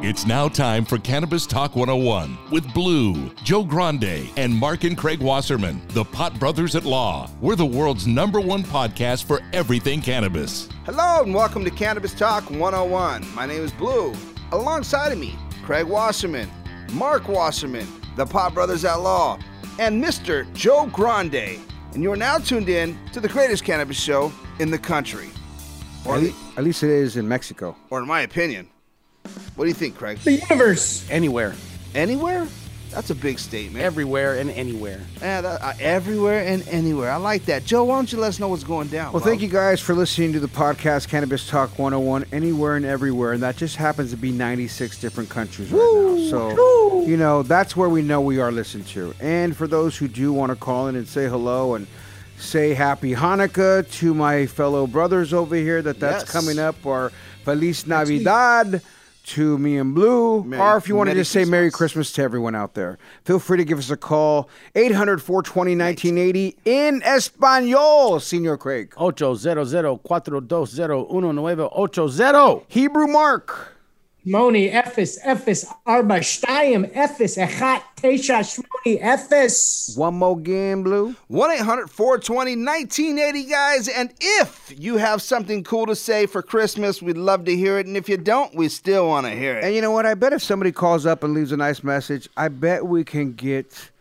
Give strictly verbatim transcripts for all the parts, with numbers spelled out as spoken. It's now time for Cannabis Talk one oh one with Blue, Joe Grande, and Mark and Craig Wasserman, the Pot Brothers at Law. We're the world's number one podcast for everything cannabis. Hello and welcome to Cannabis Talk one oh one. My name is Blue. Alongside of me, Craig Wasserman, Mark Wasserman, the Pot Brothers at Law, and Mister Joe Grande. And you are now tuned in to the greatest cannabis show in the country. Or at, le- at least it is in Mexico. Or in my opinion. What do you think, Craig? The universe. Anywhere. Anywhere? That's a big statement. Everywhere and anywhere. Yeah, that, uh, everywhere and anywhere. I like that. Joe, why don't you let us know what's going down? Well, bro, thank you guys for listening to the podcast, Cannabis Talk one oh one, anywhere and everywhere. And that just happens to be ninety-six different countries right Woo! now. So, Woo! you know, that's where we know we are listened to. And for those who do want to call in and say hello and say happy Hanukkah to my fellow brothers over here, that that's yes. coming up, or Feliz Navidad to me and Blue, Merry, or if you want to just say Christmas. Merry Christmas to everyone out there. Feel free to give us a call, eight hundred, four twenty, nineteen eighty, in Espanol, Senor Craig. eight hundred, four two zero, one nine eight zero. Hebrew Mark. Moni, Ephes, Ephes, Arba, Shtayim, Ephes, Echat, Tesha, Shmoni, Ephes. One more game, Blue. one eight hundred, four twenty, nineteen eighty, guys. And if you have something cool to say for Christmas, we'd love to hear it. And if you don't, we still want to hear it. And you know what? I bet if somebody calls up and leaves a nice message, I bet we can get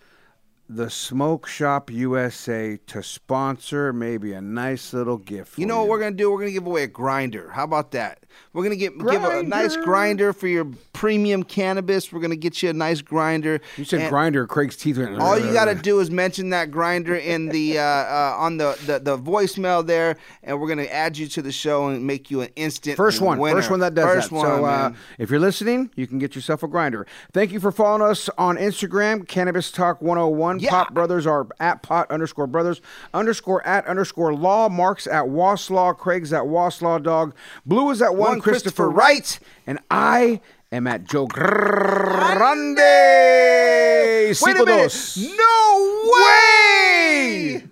the Smoke Shop U S A to sponsor maybe a nice little gift for you. You know what we're going to do? We're going to give away a grinder. How about that? We're going to get give a nice grinder for your premium cannabis. We're going to get you a nice grinder. You said and grinder. Craig's teeth went... All you got to do is mention that grinder in the uh, uh, on the, the, the voicemail there, and we're going to add you to the show and make you an instant First one. Winner. First one that does First that. One, so uh, if you're listening, you can get yourself a grinder. Thank you for following us on Instagram, Cannabis Talk one oh one. Yeah. Pot Brothers are at pot underscore brothers underscore at underscore law. Mark's at Waslaw. Craig's at Waslaw Dog. Blue is at one, one Christopher, Christopher Wright. And I am at Joe Grande. Wait a minute. No way.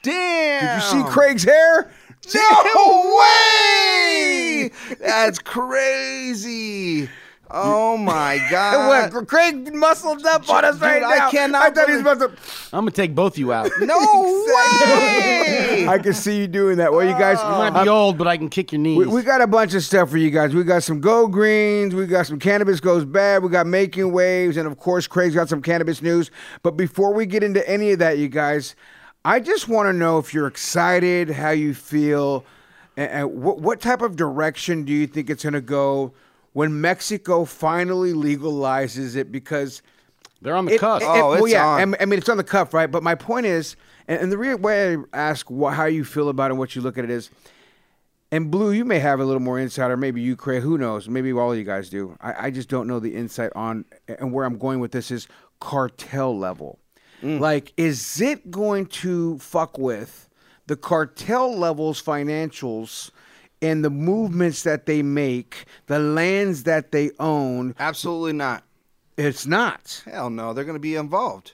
Damn. Did you see Craig's hair? No way. That's crazy. Oh, my God. Look, Craig muscled up on us Dude, right now. I cannot I thought he was about to... I'm going to take both of you out. No way! I can see you doing that. Well, you guys... You might be um, old, but I can kick your knees. We, we got a bunch of stuff for you guys. We got some Go Greens. We got some Cannabis Goes Bad. We got Making Waves. And, of course, Craig's got some cannabis news. But before we get into any of that, you guys, I just want to know if you're excited, how you feel, and, and what, what type of direction do you think it's going to go when Mexico finally legalizes it, because they're on the it, cuff. It, oh, well, it's yeah. on. I mean, it's on the cuff, right? But my point is, and the real way I ask what, how you feel about it and what you look at it is, and Blue, you may have a little more insight, or maybe you, Craig, who knows? Maybe all you guys do. I, I just don't know the insight on, and where I'm going with this is cartel level. Mm. Like, is it going to fuck with the cartel level's financials and the movements that they make, the lands that they own. Absolutely not. It's not. Hell no, they're going to be involved.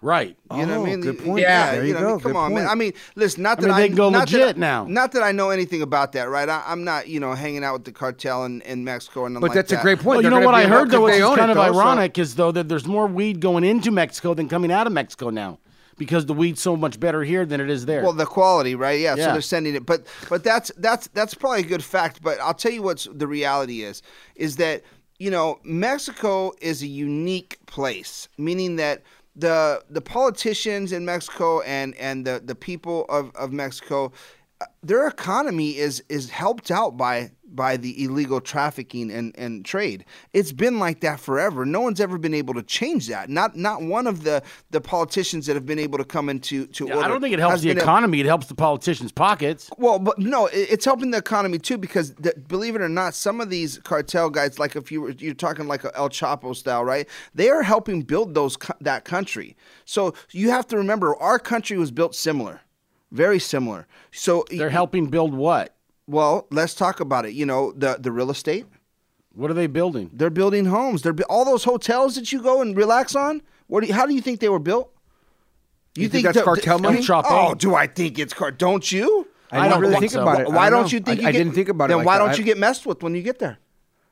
Right. You oh, know what I mean? Good point. Yeah, there you, you know go. I mean? Come good on, point. man. I mean, listen, not that I, mean, I they go not legit that, now. Not that I know anything about that, right? I, I'm not, you know, hanging out with the cartel in, in Mexico and But like that's that. a great point. Well, you know what I heard though, which is kind of though, ironic, so. is though that there's more weed going into Mexico than coming out of Mexico now. Because the weed's so much better here than it is there. Well, the quality, right? Yeah, yeah. So they're sending it. But but that's that's that's probably a good fact. But I'll tell you what the reality is, is that, you know, Mexico is a unique place, meaning that the the politicians in Mexico and, and the, the people of, of Mexico, their economy is is helped out by by the illegal trafficking and, and trade. It's been like that forever. No one's ever been able to change that. Not not one of the, the politicians that have been able to come into to yeah, order. I don't think it helps the economy. A, it helps the politicians' pockets. Well, but no, it, it's helping the economy too because the, believe it or not, some of these cartel guys, like if you were, you're talking like a El Chapo style, right? They are helping build those that country. So you have to remember, our country was built similar, very similar. So they're helping build what? Well, let's talk about it. You know, the, the real estate. What are they building? They're building homes. They're all those hotels that you go and relax on. What? Do you, how do you think they were built? You, you think, think that's the, cartel the, money? Oh, do I think it's cartel? Don't you? I, I don't really think so. about it. Why don't, don't you think? I, you I get, didn't think about it. Then like why that. don't you get messed with when you get there?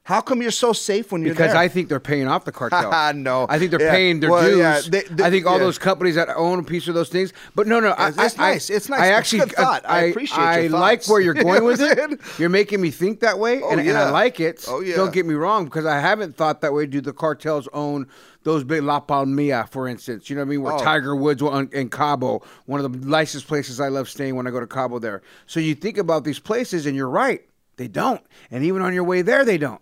How come you're so safe when you're because there? Because I think they're paying off the cartel. no. I think they're yeah. paying their well, dues. Yeah. They, they, I think all yeah. those companies that own a piece of those things. But no, no. It's, I, it's I, nice. It's nice. I actually, good thought. I, I appreciate I your like where you're going with it. You're making me think that way, oh, and, yeah. and I like it. Oh, yeah. Don't get me wrong, because I haven't thought that way. Do the cartels own those big La Palmilla, for instance? You know what I mean? Where oh. Tiger Woods and Cabo, one of the nicest places I love staying when I go to Cabo there. So you think about these places, and you're right. They don't. And even on your way there, they don't.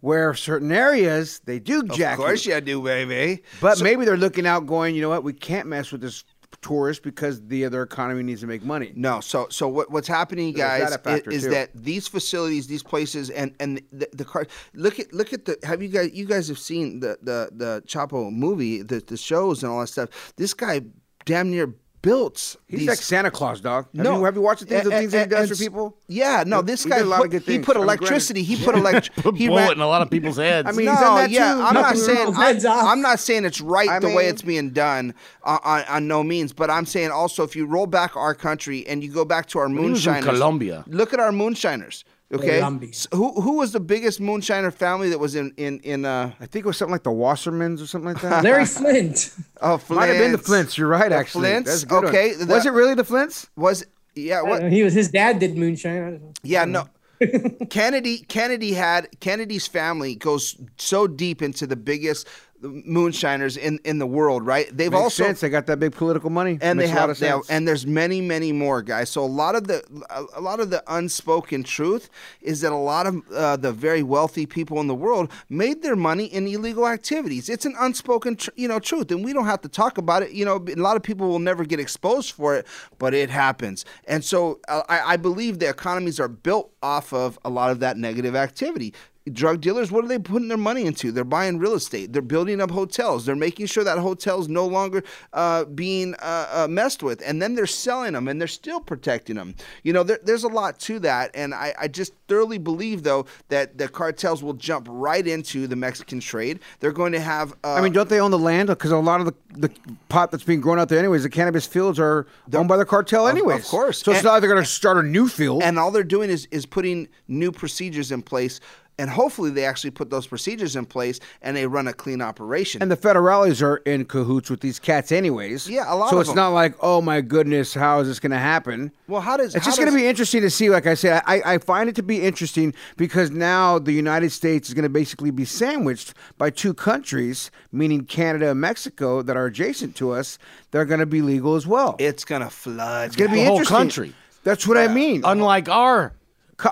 Where certain areas, they do jack. Of course you do, baby. But so, maybe they're looking out going, you know what, we can't mess with this tourist because the other economy needs to make money. No, so so what, what's happening, so guys, that is, is that these facilities, these places, and, and the, the car, look at look at the, have you guys, you guys have seen the, the, the Chapo movie, the, the shows and all that stuff. This guy damn near built He's these, like Santa Claus, dog. Have, no, you, have you watched the things, the things that he does for people? Yeah, no, this he guy, did a lot put, of good things. he put electricity, he put electricity. put he bullet ran, in a lot of people's heads. I mean, no, he's done that yeah, too. I'm no, not saying, I, I'm not saying it's right I the mean, way it's being done uh, on, on no means, but I'm saying also if you roll back our country and you go back to our moonshiners. He was in Colombia. Look at our moonshiners. Okay, so who who was the biggest moonshiner family that was in in in? Uh, I think it was something like the Wassermans or something like that. Larry Flint. Oh, Flint. Might have been the Flints. You're right, the actually. Flints. That's good okay, the, was it really the Flints? Was yeah. What he was his dad did moonshine. Yeah, no. Kennedy Kennedy had Kennedy's family goes so deep into the biggest moonshiners in, in the world, right? They've Makes also sense. They got that big political money, and Makes they have now. And there's many, many more guys. So a lot of the a lot of the unspoken truth is that a lot of uh, the very wealthy people in the world made their money in illegal activities. It's an unspoken, tr you know, truth, and we don't have to talk about it. You know, a lot of people will never get exposed for it, but it happens. And so uh, I, I believe the economies are built off of a lot of that negative activity. Drug dealers, what are they putting their money into? They're buying real estate. They're building up hotels. They're making sure that hotel's no longer uh, being uh, uh, messed with. And then they're selling them, and they're still protecting them. You know, there, there's a lot to that. And I, I just thoroughly believe, though, that the cartels will jump right into the Mexican trade. They're going to have... Uh, I mean, don't they own the land? Because a lot of the, the pot that's being grown out there anyways, the cannabis fields are owned by the cartel anyways. Of, of course. So it's not like they're going to start a new field. And all they're doing is, is putting new procedures in place. And hopefully they actually put those procedures in place and they run a clean operation. And the federales are in cahoots with these cats anyways. Yeah, a lot of them. So it's not like, oh, my goodness, how is this going to happen? Well, how does... It's just going to be interesting to see. Like I said, I, I find it to be interesting because now the United States is going to basically be sandwiched by two countries, meaning Canada and Mexico, that are adjacent to us. They're going to be legal as well. It's going to flood. It's going to be interesting. The whole country. That's what I mean. Unlike our...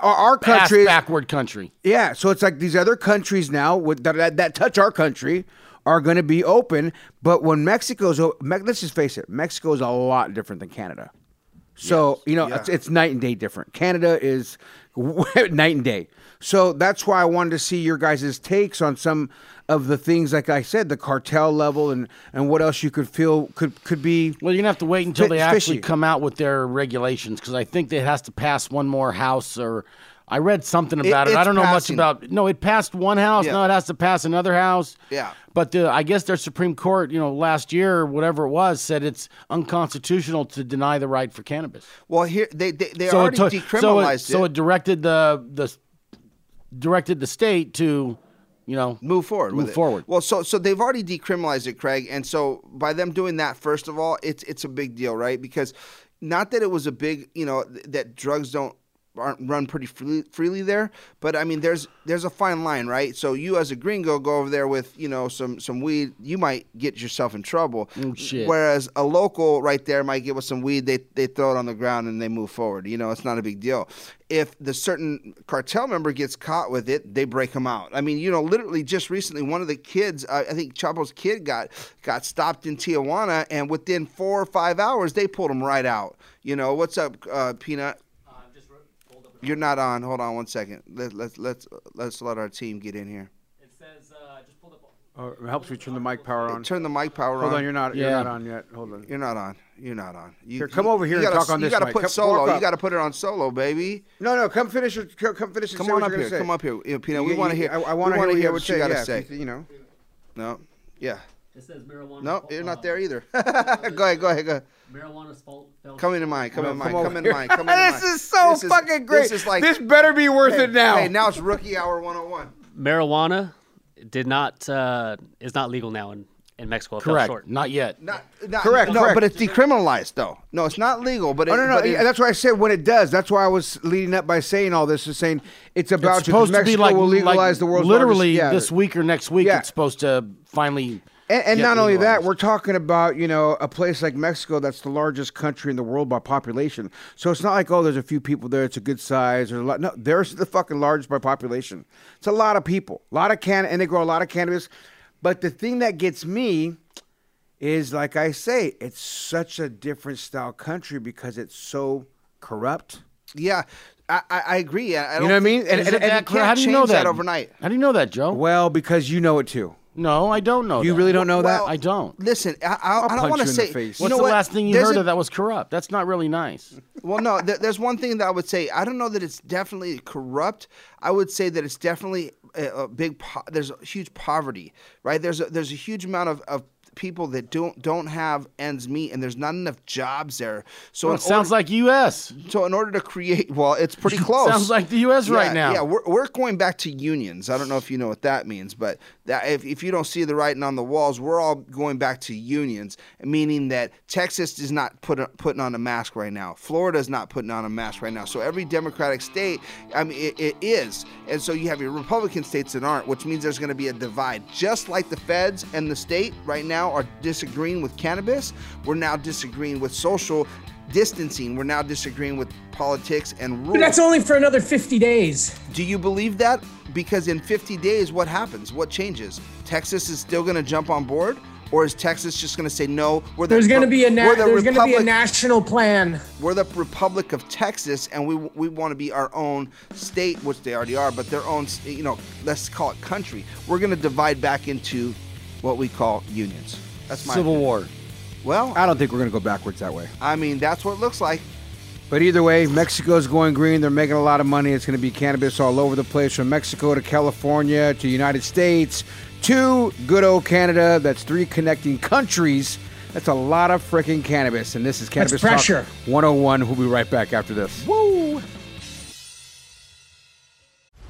Our country, backward country. Yeah, so it's like these other countries now with that, that touch our country are going to be open. But when Mexico's, let's just face it, Mexico is a lot different than Canada. So, yes. you know, yeah. it's, it's night and day different. Canada is night and day. So that's why I wanted to see your guys' takes on some of the things, like I said, the cartel level and, and what else you could feel could, could be. Well, you're going to have to wait until they actually fishy. come out with their regulations because I think it has to pass one more house or I read something about it. it. I don't know passing. much about. No, it passed one house. Yeah. Now it has to pass another house. Yeah. But the, I guess their Supreme Court, you know, last year or whatever it was, said it's unconstitutional to deny the right for cannabis. Well, here they they, they so already it, decriminalized so it, it. So it directed the the directed the state to. You know, move forward. Move with forward. It. Well, so so they've already decriminalized it, Craig, and so by them doing that, first of all, it's it's a big deal, right? Because not that it was a big, you know, th that drugs don't aren't run pretty free freely there, but I mean, there's there's a fine line, right? So you as a gringo go over there with you know some some weed, you might get yourself in trouble. Oh, shit. Whereas a local right there might get with some weed, they they throw it on the ground and they move forward. You know, it's not a big deal. If the certain cartel member gets caught with it, they break him out. I mean, you know, literally just recently, one of the kids, uh, I think Chapo's kid got got stopped in Tijuana, and within four or five hours, they pulled him right out. You know, what's up, uh, Peanut? Uh, just pulled up You're not on. Hold on one second. Let, let, let's, let's let our team get in here. It says uh, just pulled up. Oh, it helps you turn the mic power on. Turn the mic power on. Hold on, you're not, yeah. you're not on yet. Hold on. You're not on. You're not on. You, here, come you, over here and gotta, talk on this mic. You got to put come, solo. You got to put it on solo, baby. No, no, come finish your come finish your Come on up here. Say. Come up here. You know, we want to hear. I, I want to hear, hear what you got to say. You know. No. Yeah. It says marijuana. No, you're not there either. go ahead, go ahead, go ahead. Marijuana fault. Come into mine, come into mine, come into mine, come into mine. This is so fucking great. This better be worth it now. Hey, now it's Rookie Hour one oh one. Marijuana. Did not uh, is not legal now in, in Mexico. Correct. Short. Not yet. Not, not, correct. No, correct. But it's decriminalized though. No, it's not legal. But it, oh no, no. But it, that's why I said when it does. That's why I was leading up by saying all this is saying it's about it's supposed to, Mexico to be like will legalize like the world's literally largest, yeah. this week or next week. Yeah. It's supposed to finally. And, and not legalized. Only that, we're talking about, you know, a place like Mexico that's the largest country in the world by population. So it's not like, oh, there's a few people there. It's a good size. Or a lot. No, there's the fucking largest by population. It's a lot of people, a lot of can, and they grow a lot of cannabis. But the thing that gets me is, like I say, it's such a different style country because it's so corrupt. Yeah. I, I agree. I don't you know what I mean? And, and, and you can't change that overnight. How do you know that, Joe? Well, because you know it too. No, I don't know. You that. really don't know well, that? I don't. Listen, I, I, I don't want to say. What's you know the what? last thing you there's heard a, of that was corrupt? That's not really nice. Well, no, th there's one thing that I would say. I don't know that it's definitely corrupt. I would say that it's definitely a, a big. Po there's a huge poverty, right? There's a, there's a huge amount of, of people that don't don't have ends meet, and there's not enough jobs there. So well, it sounds order, like U S So in order to create, well, it's pretty close. Sounds like the U S Yeah, right now. Yeah, we're we're going back to unions. I don't know if you know what that means, but that if if you don't see the writing on the walls, we're all going back to unions, meaning that Texas is not put, putting on a mask right now. Florida is not putting on a mask right now. So every Democratic state, I mean, it, it is, and so you have your Republican states that aren't, which means there's going to be a divide. Just like the feds and the state right now are disagreeing with cannabis, we're now disagreeing with social distancing. We're now disagreeing with politics and rules. But that's only for another fifty days. Do you believe that? Because in fifty days, what happens? What changes? Texas is still going to jump on board? Or is Texas just going to say, no, we're the, there's going to be a na the there's going to be a national plan. We're the Republic of Texas, and we we want to be our own state, which they already are, but their own, you know, let's call it country. We're going to divide back into what we call unions. That's my Civil opinion. War. Well, I don't think we're going to go backwards that way. I mean, that's what it looks like. But either way, Mexico's going green. They're making a lot of money. It's going to be cannabis all over the place, from Mexico to California to United States to good old Canada. That's three connecting countries. That's a lot of freaking cannabis. And this is Cannabis Talk one oh one. We'll be right back after this. Woo!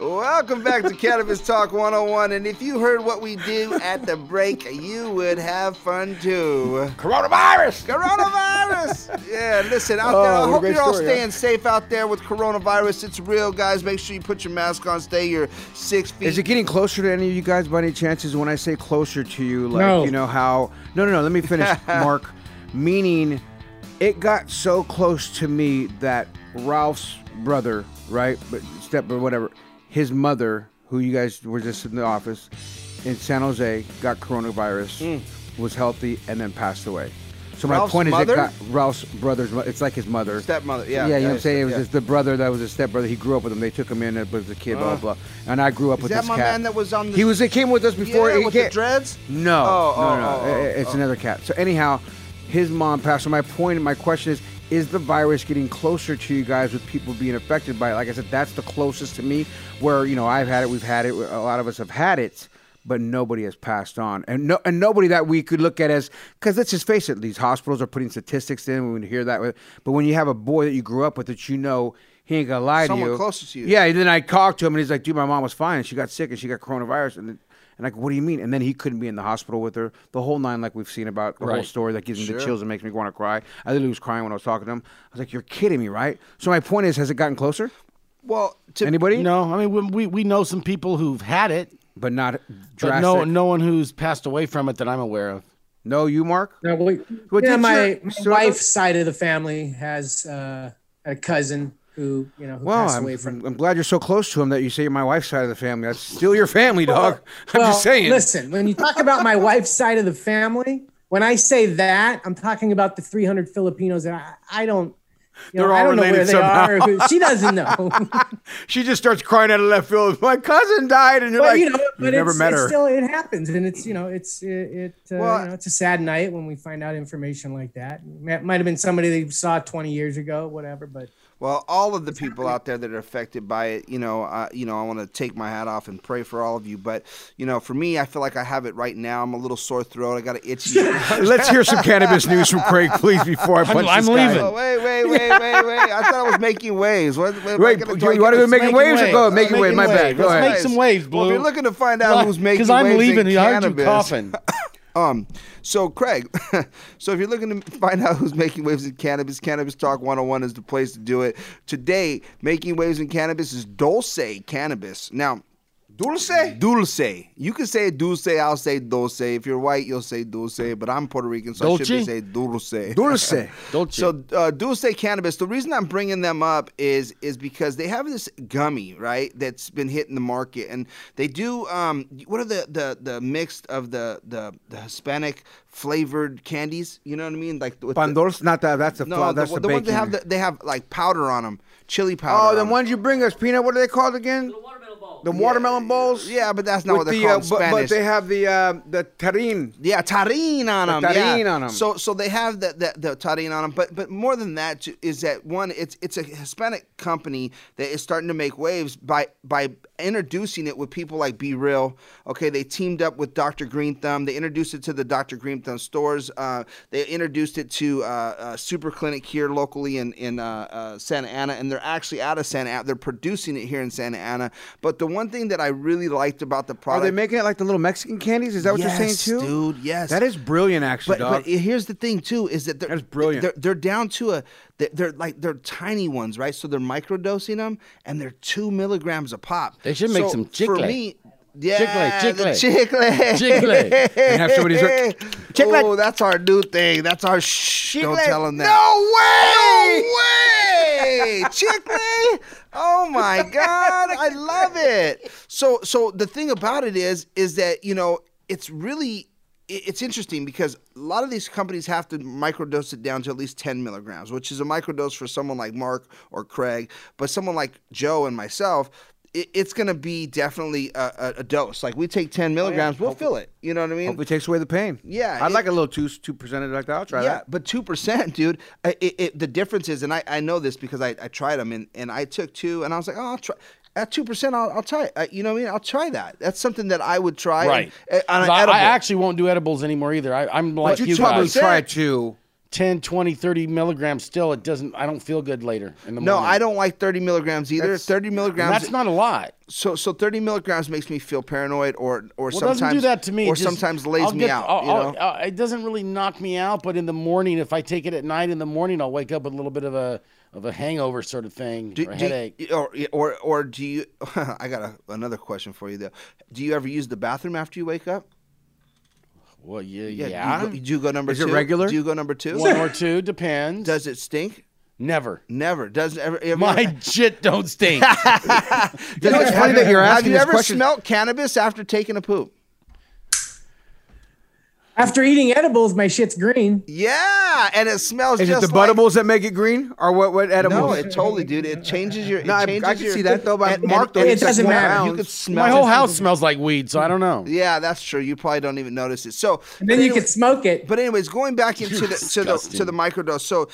Welcome back to Cannabis Talk one oh one, and if you heard what we do at the break, you would have fun too. Coronavirus! Coronavirus! Yeah, listen, out oh, there, I hope you're all story, staying huh? safe out there with coronavirus. It's real, guys. Make sure you put your mask on, stay your six feet. Is it getting closer to any of you guys by any chances? When I say closer to you, like, no. you know how... No, no, no, let me finish, Mark. Meaning, it got so close to me that Ralph's brother, right, but step or whatever... His mother, who you guys were just in the office, in San Jose, got coronavirus, mm. was healthy, and then passed away. So my Ralph's point is mother? It got Ralph's brother's mother. It's like his mother. Stepmother, yeah. Yeah, you know what I'm saying? It was yeah. just the brother that was his stepbrother. He grew up with him. They took him in as a kid, uh, blah, blah, blah. And I grew up with this cat. Is that my man that was on the... He was. It came with us before. Yeah, with came, the dreads? No. Oh, no, oh, no. Oh, it, it's oh. another cat. So anyhow, his mom passed. So my point and my question is, is the virus getting closer to you guys with people being affected by it? Like I said, that's the closest to me where, you know, I've had it, we've had it, a lot of us have had it, but nobody has passed on. And no, and nobody that we could look at as, because let's just face it, these hospitals are putting statistics in, we would hear that. But when you have a boy that you grew up with that you know, he ain't gonna lie Someone to you. Someone closer to you. Yeah, and then I talked to him and he's like, dude, my mom was fine. And she got sick and she got coronavirus. And then, and like, what do you mean? And then he couldn't be in the hospital with her. The whole nine, like we've seen about the right. whole story that gives me sure. the chills and makes me want to cry. I literally was crying when I was talking to him. I was like, you're kidding me, right? So my point is, has it gotten closer? Well, to anybody? No. I mean, we we know some people who've had it. But not drastic. But no, no one who's passed away from it that I'm aware of. No, you, Mark? No, we, well, yeah, my, my wife's side of the family has uh, a cousin who, you know, who well, passed I'm, away from. I'm glad you're so close to him that you say you're my wife's side of the family. That's still your family, dog. I'm well, just saying. Listen, when you talk about my wife's side of the family, when I say that, I'm talking about the three hundred Filipinos that I, I don't, you They're know, all I don't know where somehow. They are. Who, she doesn't know. She just starts crying out of left field. My cousin died, and you're well, like, you know, but it's, never met it's her. Still, it happens, and it's you know, it's it, it uh, well, you know, it's a sad night when we find out information like that. It might have been somebody they saw twenty years ago, whatever, but. Well, all of the people out there that are affected by it, you know, uh, you know, I want to take my hat off and pray for all of you. But, you know, for me, I feel like I have it right now. I'm a little sore throat. I got an itchy. Let's hear some cannabis news from Craig, please, before I punch I'm, this I'm guy. I'm leaving. Oh, wait, wait, wait, wait, wait. I thought I was making waves. What, what wait, do you, you want to go making waves, waves or go? Making, making waves, my bad. Go Let's ahead. Make some waves, Blue. Well, if you're looking to find out well, who's making waves in cannabis. Because I'm leaving. I heard you coughing. Um, so Craig, so if you're looking to find out who's making waves in cannabis, Cannabis Talk one oh one is the place to do it. Today, making waves in cannabis is Dulce Cannabis. Now, Dulce? Dulce. You can say Dulce, I'll say Dulce. If you're white, you'll say Dulce, but I'm Puerto Rican, so Dolce? I should say Dulce. Dulce. Dulce. So uh, Dulce Cannabis, the reason I'm bringing them up is is because they have this gummy, right, that's been hitting the market. And they do, um, what are the, the, the mix of the, the, the Hispanic flavored candies? You know what I mean? Like Pandor's, not that, that's a no, flour, that's the, the, the bacon. Ones they have, the, they have like powder on them, chili powder. Oh, the ones them. You bring us, peanut, what are they called again? The watermelon balls. bowl. The yeah. watermelon bowls? Yeah, but that's not With what they're the, called uh, in Spanish. But they have the uh, the tajín. Yeah, tajín on the them. Tajín yeah. on them. So so they have the, the, the tajín on them. But but more than that is that, one, it's it's a Hispanic company that is starting to make waves by by introducing it with people like Be Real. Okay, they teamed up with Dr Green Thumb. They introduced it to the Dr Green Thumb stores. Uh, they introduced it to uh, uh, Super Clinic here locally in in uh, uh, Santa Ana, and they're actually out of Santa Ana. They're producing it here in Santa Ana. But the one thing that I really liked about the product, are they making it like the little Mexican candies? Is that what yes, they're saying too? Dude, yes, that is brilliant, actually. But, dog. but here's the thing too: is that they're that is brilliant. They're, they're down to a. They're like they're tiny ones, right? So they're microdosing them, and they're two milligrams a pop. They should make so some chicle. For me, yeah, chicle, chicle, chicle, and have somebody drink. Chicle. Oh, that's our new thing. That's our shh. Don't tell them that. No way! No way! Chicle. Oh my God! I love it. So, so the thing about it is, is that you know, it's really. It's interesting because a lot of these companies have to microdose it down to at least ten milligrams, which is a microdose for someone like Mark or Craig. But someone like Joe and myself, it's going to be definitely a, a dose. Like we take ten milligrams, oh, yeah. we'll hope fill it. You know what I mean? Hope it takes away the pain. Yeah. I'd it, like a little two, two percent of it like that. I'll try yeah, that. Yeah, but two percent, dude, it, it, the difference is, and I, I know this because I, I tried them and, and I took two and I was like, oh, I'll try. At two percent, I'll, I'll try it. You know what I mean? I'll try that. That's something that I would try. Right. And, and I, I actually won't do edibles anymore either. I, I'm like you, you guys. But you try to. ten, twenty, thirty milligrams still. It doesn't, I don't feel good later in the no, morning. No, I don't like thirty milligrams either. That's, thirty milligrams. That's not a lot. So so thirty milligrams makes me feel paranoid or, or well, sometimes. It doesn't do that to me. Or just, sometimes lays I'll me get, out. I'll, you know? I'll, I'll, it doesn't really knock me out, but in the morning, if I take it at night in the morning, I'll wake up with a little bit of a, of a hangover sort of thing, do, or a do, headache. Or, or, or do you, I got a, another question for you though. Do you ever use the bathroom after you wake up? Well, yeah, yeah. yeah. You go, do you go number Is two? Is it regular? Do you go number two? One or two, depends. Does it stink? Never. Never. Does ever, ever My ever. shit don't stink. Does you know, it's funny that you're asking Have you this ever question. smelled cannabis after taking a poop? After eating edibles, my shit's green. Yeah, and it smells. Is just it the like... buttables that make it green, or what? What edibles? No, it totally, dude. It changes your. It no, changes I, I can your... see that though. By and, Mark, and, though, it doesn't like, matter. You could smell. My whole house smells like weed, so I don't know. Yeah, that's true. You probably don't even notice it. So and then anyways, you could smoke it. But anyways, going back into the to the to the microdose. So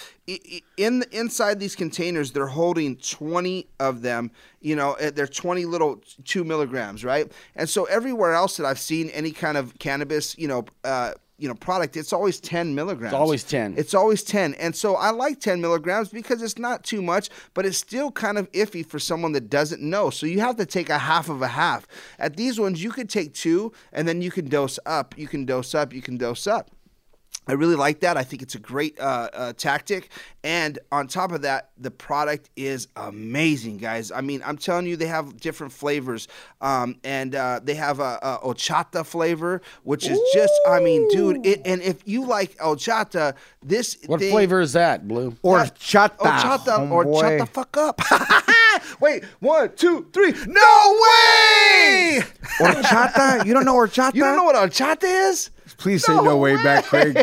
in the, inside these containers, they're holding twenty of them. You know, they're twenty little two milligrams, right? And so everywhere else that I've seen any kind of cannabis, you know, uh, you know, product, it's always ten milligrams. It's always ten. It's always ten. And so I like ten milligrams because it's not too much, but it's still kind of iffy for someone that doesn't know. So you have to take a half of a half. At these ones, you could take two, and then you can dose up. You can dose up. You can dose up. I really like that. I think it's a great uh, uh, tactic. And on top of that, the product is amazing, guys. I mean, I'm telling you, they have different flavors. Um, and uh, they have a, a horchata flavor, which is Ooh. just, I mean, dude. It, and if you like horchata, this What thing, flavor is that, Blue? Horchata. Horchata. Horchata, oh, fuck up. Wait, one, two, three. No way! Horchata? You don't know horchata? You don't know what horchata is? Please say no, no way. way back, Craig.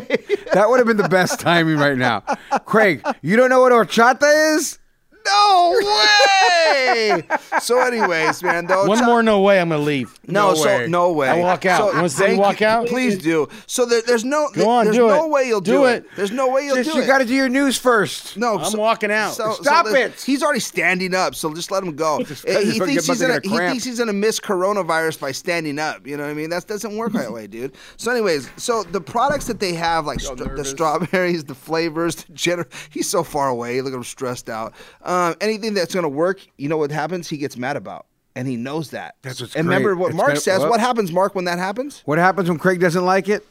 That would have been the best timing right now. Craig, you don't know what horchata is? No way! So anyways, man. The One more no way, I'm going to leave. No, no way. So, no way. I walk out. So, you want to say walk out? Please do. So there, there's no Go on, there's do no it. way you'll do, do it. it. There's no way you'll just, do you it. You got to do your news first. No, I'm so, walking out. So, Stop so it. He's already standing up, so just let him go. he, thinks he's gonna, he thinks he's going to miss coronavirus by standing up. You know what I mean? That doesn't work that way, dude. So anyways, so the products that they have, like st the strawberries, the flavors, the cheddar. He's so far away. Look at him stressed out. Um, Um, anything that's going to work, you know what happens? He gets mad about. And he knows that. That's what's And great. remember what it's Mark gonna, says. What? what happens, Mark, when that happens? What happens when Craig doesn't like it?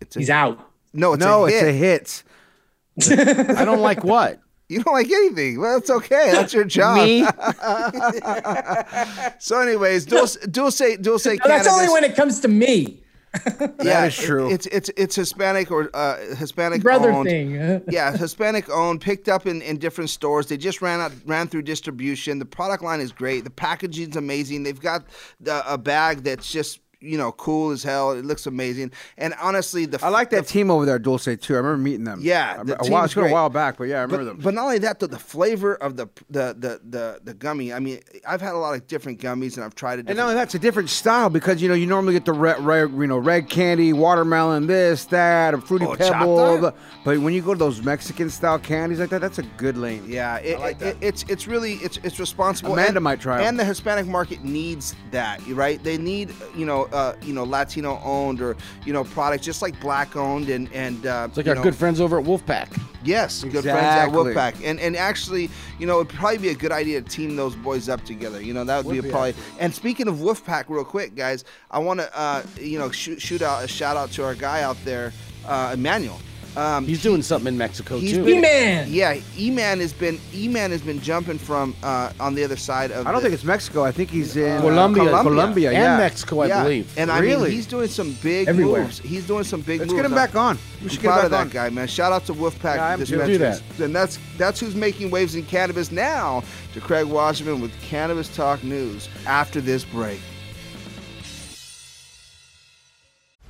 It's a, He's out. No, it's no, a hit. it's a hit. I don't like what? You don't like anything. Well, that's okay. That's your job. Me? So anyways, Dulce Dulce, Dulce no, Cannabis. That's only when it comes to me. That yeah, is true. It, it's it's it's Hispanic or uh, Hispanic brother owned. thing. Yeah, Hispanic owned, picked up in, in different stores. They just ran out, ran through distribution. The product line is great. The packaging's amazing. They've got the, a bag that's just you know, cool as hell. It looks amazing. And honestly, the I like that the, team over there, Dulce, too. I remember meeting them. Yeah, the a while, it's been a while back, but yeah, I remember but, them. But not only that, though, the flavor of the the the the the gummy. I mean, I've had a lot of different gummies, and I've tried it. And no, that's a different style because you know you normally get the red, red you know, red candy, watermelon, this, that, a fruity oh, pebble. The, but when you go to those Mexican style candies like that, that's a good lane. Yeah, it, I like that. It, it, it's it's really it's it's responsible. Amanda and, might try it. And the Hispanic market needs that, right? They need you know. Know, uh, you know, Latino owned or you know, products just like black owned and and uh, it's like our know. good friends over at Wolfpack. Yes, exactly. Good friends at Wolfpack, and and actually, you know, it'd probably be a good idea to team those boys up together. You know, that would, would be, be probably. Actually. And speaking of Wolfpack, real quick, guys, I want to uh, you know shoot, shoot out a shout out to our guy out there, uh, Emmanuel. Um, he's doing something in Mexico too. E-Man, yeah, E-Man has been E-Man has been jumping from uh, on the other side of. I don't the, think it's Mexico. I think he's in uh, Colombia, Colombia, Colombia, and yeah. Mexico, I yeah. believe. And I really? mean, he's doing some big Everywhere. moves. He's doing some big. Let's moves. Let's get him back on. We should get him back of that on. guy, man. Shout out to Wolfpack. Yeah, I'm do that. And that's that's who's making waves in cannabis now. To Craig Wasserman with Cannabis Talk News after this break.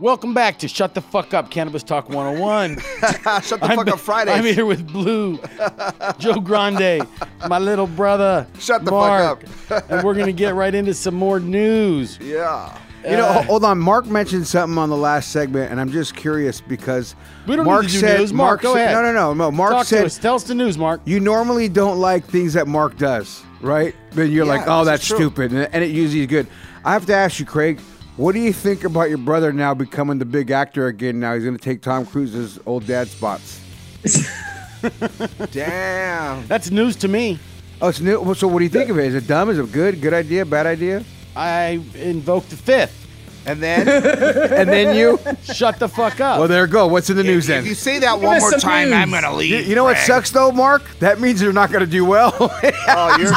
Welcome back to Shut the Fuck Up, Cannabis Talk one oh one. Shut the I'm, Fuck Up Friday. I'm here with Blue Joe Grande, my little brother, Shut the Mark, Fuck Up. And we're going to get right into some more news. Yeah. You uh, know, hold on. Mark mentioned something on the last segment, and I'm just curious because we don't Mark need to do said, news. Mark, Mark go said, ahead. No, no, no, no. Mark Talk said, to us. Tell us the news, Mark. You normally don't like things that Mark does, right? But you're yeah, like, oh, that's stupid, and, and it usually is good. I have to ask you, Craig. What do you think about your brother now becoming the big actor again? Now he's going to take Tom Cruise's old dad spots. Damn. That's news to me. Oh, it's new. Well, so what do you think of it? Is it dumb? Is it good? Good idea? Bad idea? I invoke the fifth. And then? And then you? Shut the fuck up. Well, there you go. What's in the if, news if then? If you say that one more time, news. I'm going to leave. You, you know Frank. What sucks, though, Mark? That means you're not going to do well. Oh, you're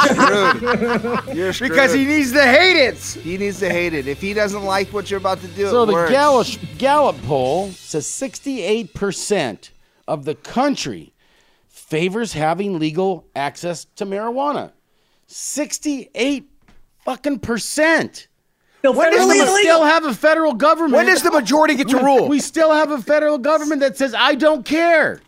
screwed. You're screwed. Because he needs to hate it. He needs to hate it. If he doesn't like what you're about to do, so it works. So the Gallup, Gallup poll says sixty-eight percent of the country favors having legal access to marijuana. sixty-eight fucking percent. When does we still have a federal government? When does the majority get to rule? We still have a federal government that says, I don't care.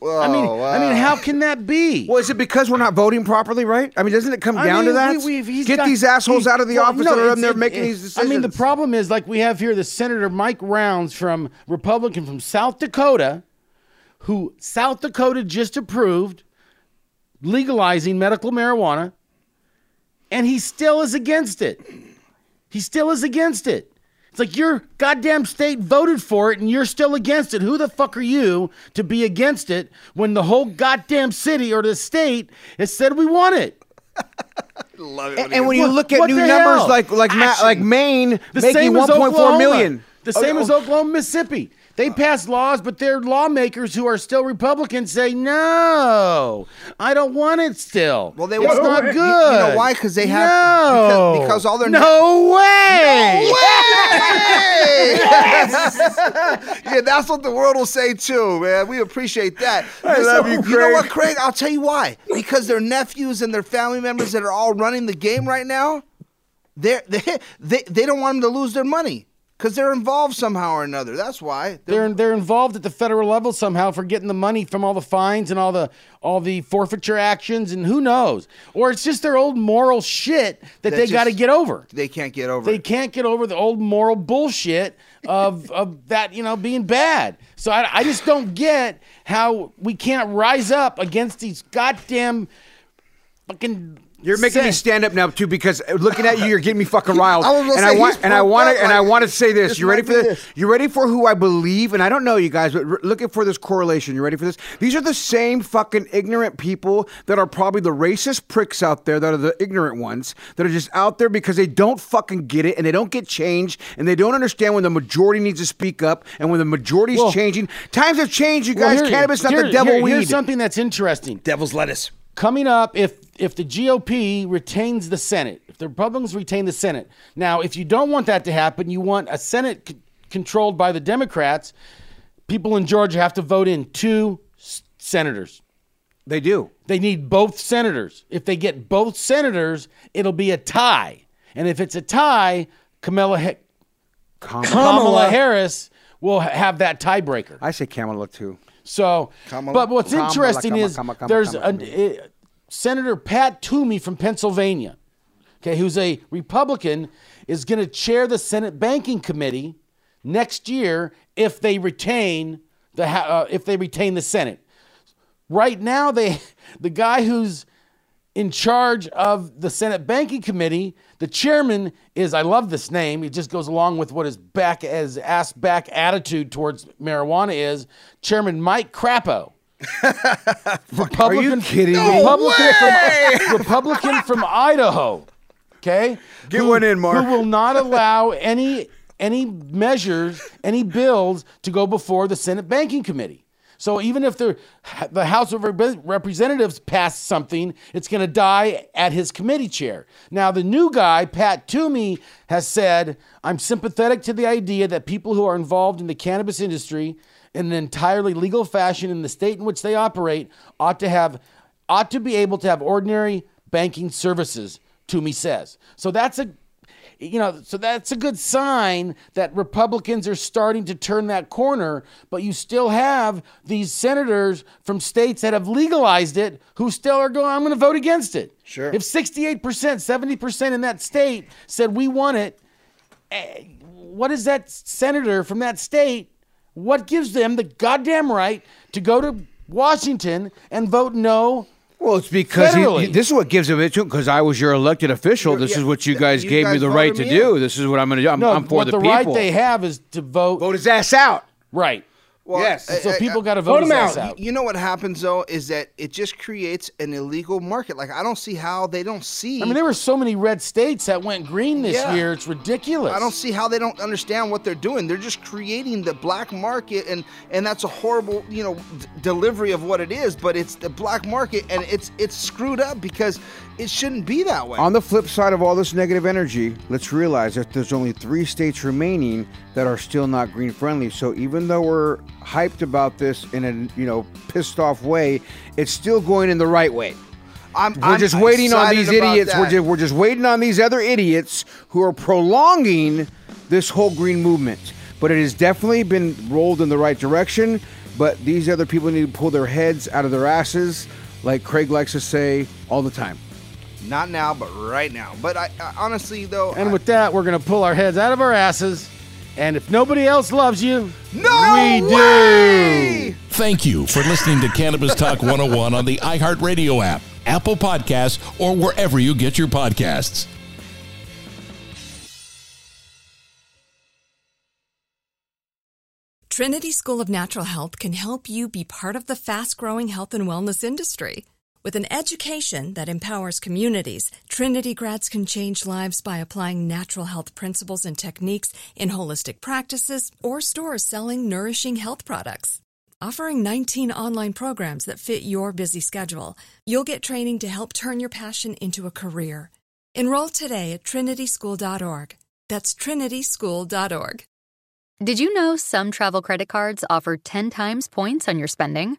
Whoa, I mean, wow. I mean, how can that be? Well, is it because we're not voting properly, right? I mean, doesn't it come I down mean, to that? We, Get got, these assholes he, out of the well, office no, that are up there it, making it, these decisions. I mean, the problem is, like we have here, the Senator Mike Rounds, from Republican from South Dakota, who South Dakota just approved legalizing medical marijuana, and he still is against it. He still is against it. It's like your goddamn state voted for it and you're still against it. Who the fuck are you to be against it when the whole goddamn city or the state has said we want it? Love it. And, and when you look at new numbers like like Ma- like Maine making one point four million. The same as Oklahoma, Mississippi. They pass laws, but their lawmakers who are still Republicans say, no, I don't want it still. Well, they it's want not it. good. You, you know why? Because they have. No. Because, because all their. No na- way. No way. Yes. Yeah, that's what the world will say, too, man. We appreciate that. I love so, you, Craig. You know what, Craig? I'll tell you why. Because their nephews and their family members that are all running the game right now, they they they don't want them to lose their money. Because they're involved somehow or another. That's why they're they're involved at the federal level somehow for getting the money from all the fines and all the all the forfeiture actions and who knows. Or it's just their old moral shit that, that they got to get over. They can't get over. They it. can't get over the old moral bullshit of of that, you know, being bad. So I I just don't get how we can't rise up against these goddamn fucking. You're making Sick. me stand up now too, because looking at you, you're getting me fucking riled. I and, I want, and I want, and I want, and I want to say this. this you ready for this? this? You ready for who I believe? And I don't know you guys, but re- looking for this correlation. You ready for this? These are the same fucking ignorant people that are probably the racist pricks out there that are the ignorant ones that are just out there because they don't fucking get it and they don't get change and they don't understand when the majority needs to speak up and when the majority's well, changing. Times have changed, you guys. Well, here, Cannabis, here, not the devil here, weed. Here's something that's interesting. Devil's lettuce. Coming up, if if the G O P retains the Senate, if the Republicans retain the Senate. Now, if you don't want that to happen, you want a Senate c- controlled by the Democrats, people in Georgia have to vote in two s- senators. They do. They need both senators. If they get both senators, it'll be a tie. And if it's a tie, Kamala, ha- Kamala. Kamala Harris will ha- have that tiebreaker. I say Kamala, too. So, Kamala, but what's Kamala, interesting Kamala, is Kamala, Kamala, there's Kamala, Kamala. a... a Senator Pat Toomey from Pennsylvania, okay, who's a Republican, is going to chair the Senate Banking Committee next year if they retain the uh, if they retain the Senate. Right now, they the guy who's in charge of the Senate Banking Committee, the chairman is, I love this name, it just goes along with what his back as ass back attitude towards marijuana is, Chairman Mike Crapo. Republican, Are you kidding me? Republican, from, Republican from Idaho, okay? Get who, one in, Mark. Who will not allow any any measures, any bills to go before the Senate Banking Committee. So even if the the House of Representatives passed something, it's going to die at his committee chair. Now, the new guy, Pat Toomey, has said, I'm sympathetic to the idea that people who are involved in the cannabis industry in an entirely legal fashion in the state in which they operate ought to have ought to be able to have ordinary banking services, Toomey says. So that's a you know, so that's a good sign that Republicans are starting to turn that corner, but you still have these senators from states that have legalized it who still are going, I'm going to vote against it. Sure. If sixty-eight percent, seventy percent in that state said we want it, what is that senator from that state? What gives them the goddamn right to go to Washington and vote no? Well, it's because he, this is what gives him it to because I was your elected official. You're, this yeah, is what you guys you gave guys me the right to in. do. This is what I'm going to do. I'm, no, I'm for the, the people. What the right they have is to vote. Vote his ass out. Right. Well, yes. I, so I, people got to vote, vote his ass out. out. You know what happens, though, is that it just creates an illegal market. Like, I don't see how they don't see. I mean, there were so many red states that went green this yeah. year. It's ridiculous. I don't see how they don't understand what they're doing. They're just creating the black market, and, and that's a horrible, you know, d- delivery of what it is. But it's the black market, and it's it's screwed up because it shouldn't be that way. On the flip side of all this negative energy, let's realize that there's only three states remaining that are still not green friendly. So even though we're hyped about this in a, you know, pissed off way, it's still going in the right way. I'm, we're I'm just waiting on these idiots. We're just, we're just waiting on these other idiots who are prolonging this whole green movement. But it has definitely been rolled in the right direction. But these other people need to pull their heads out of their asses, like Craig likes to say all the time. Not now, but right now. But I, I honestly, though... And I, with that, we're going to pull our heads out of our asses. And if nobody else loves you, no we way! do. Thank you for listening to Cannabis Talk one oh one on the iHeartRadio app, Apple Podcasts, or wherever you get your podcasts. Trinity School of Natural Health can help you be part of the fast-growing health and wellness industry. With an education that empowers communities, Trinity grads can change lives by applying natural health principles and techniques in holistic practices or stores selling nourishing health products. Offering nineteen online programs that fit your busy schedule, you'll get training to help turn your passion into a career. Enroll today at trinity school dot org. That's trinity school dot org. Did you know some travel credit cards offer ten times points on your spending?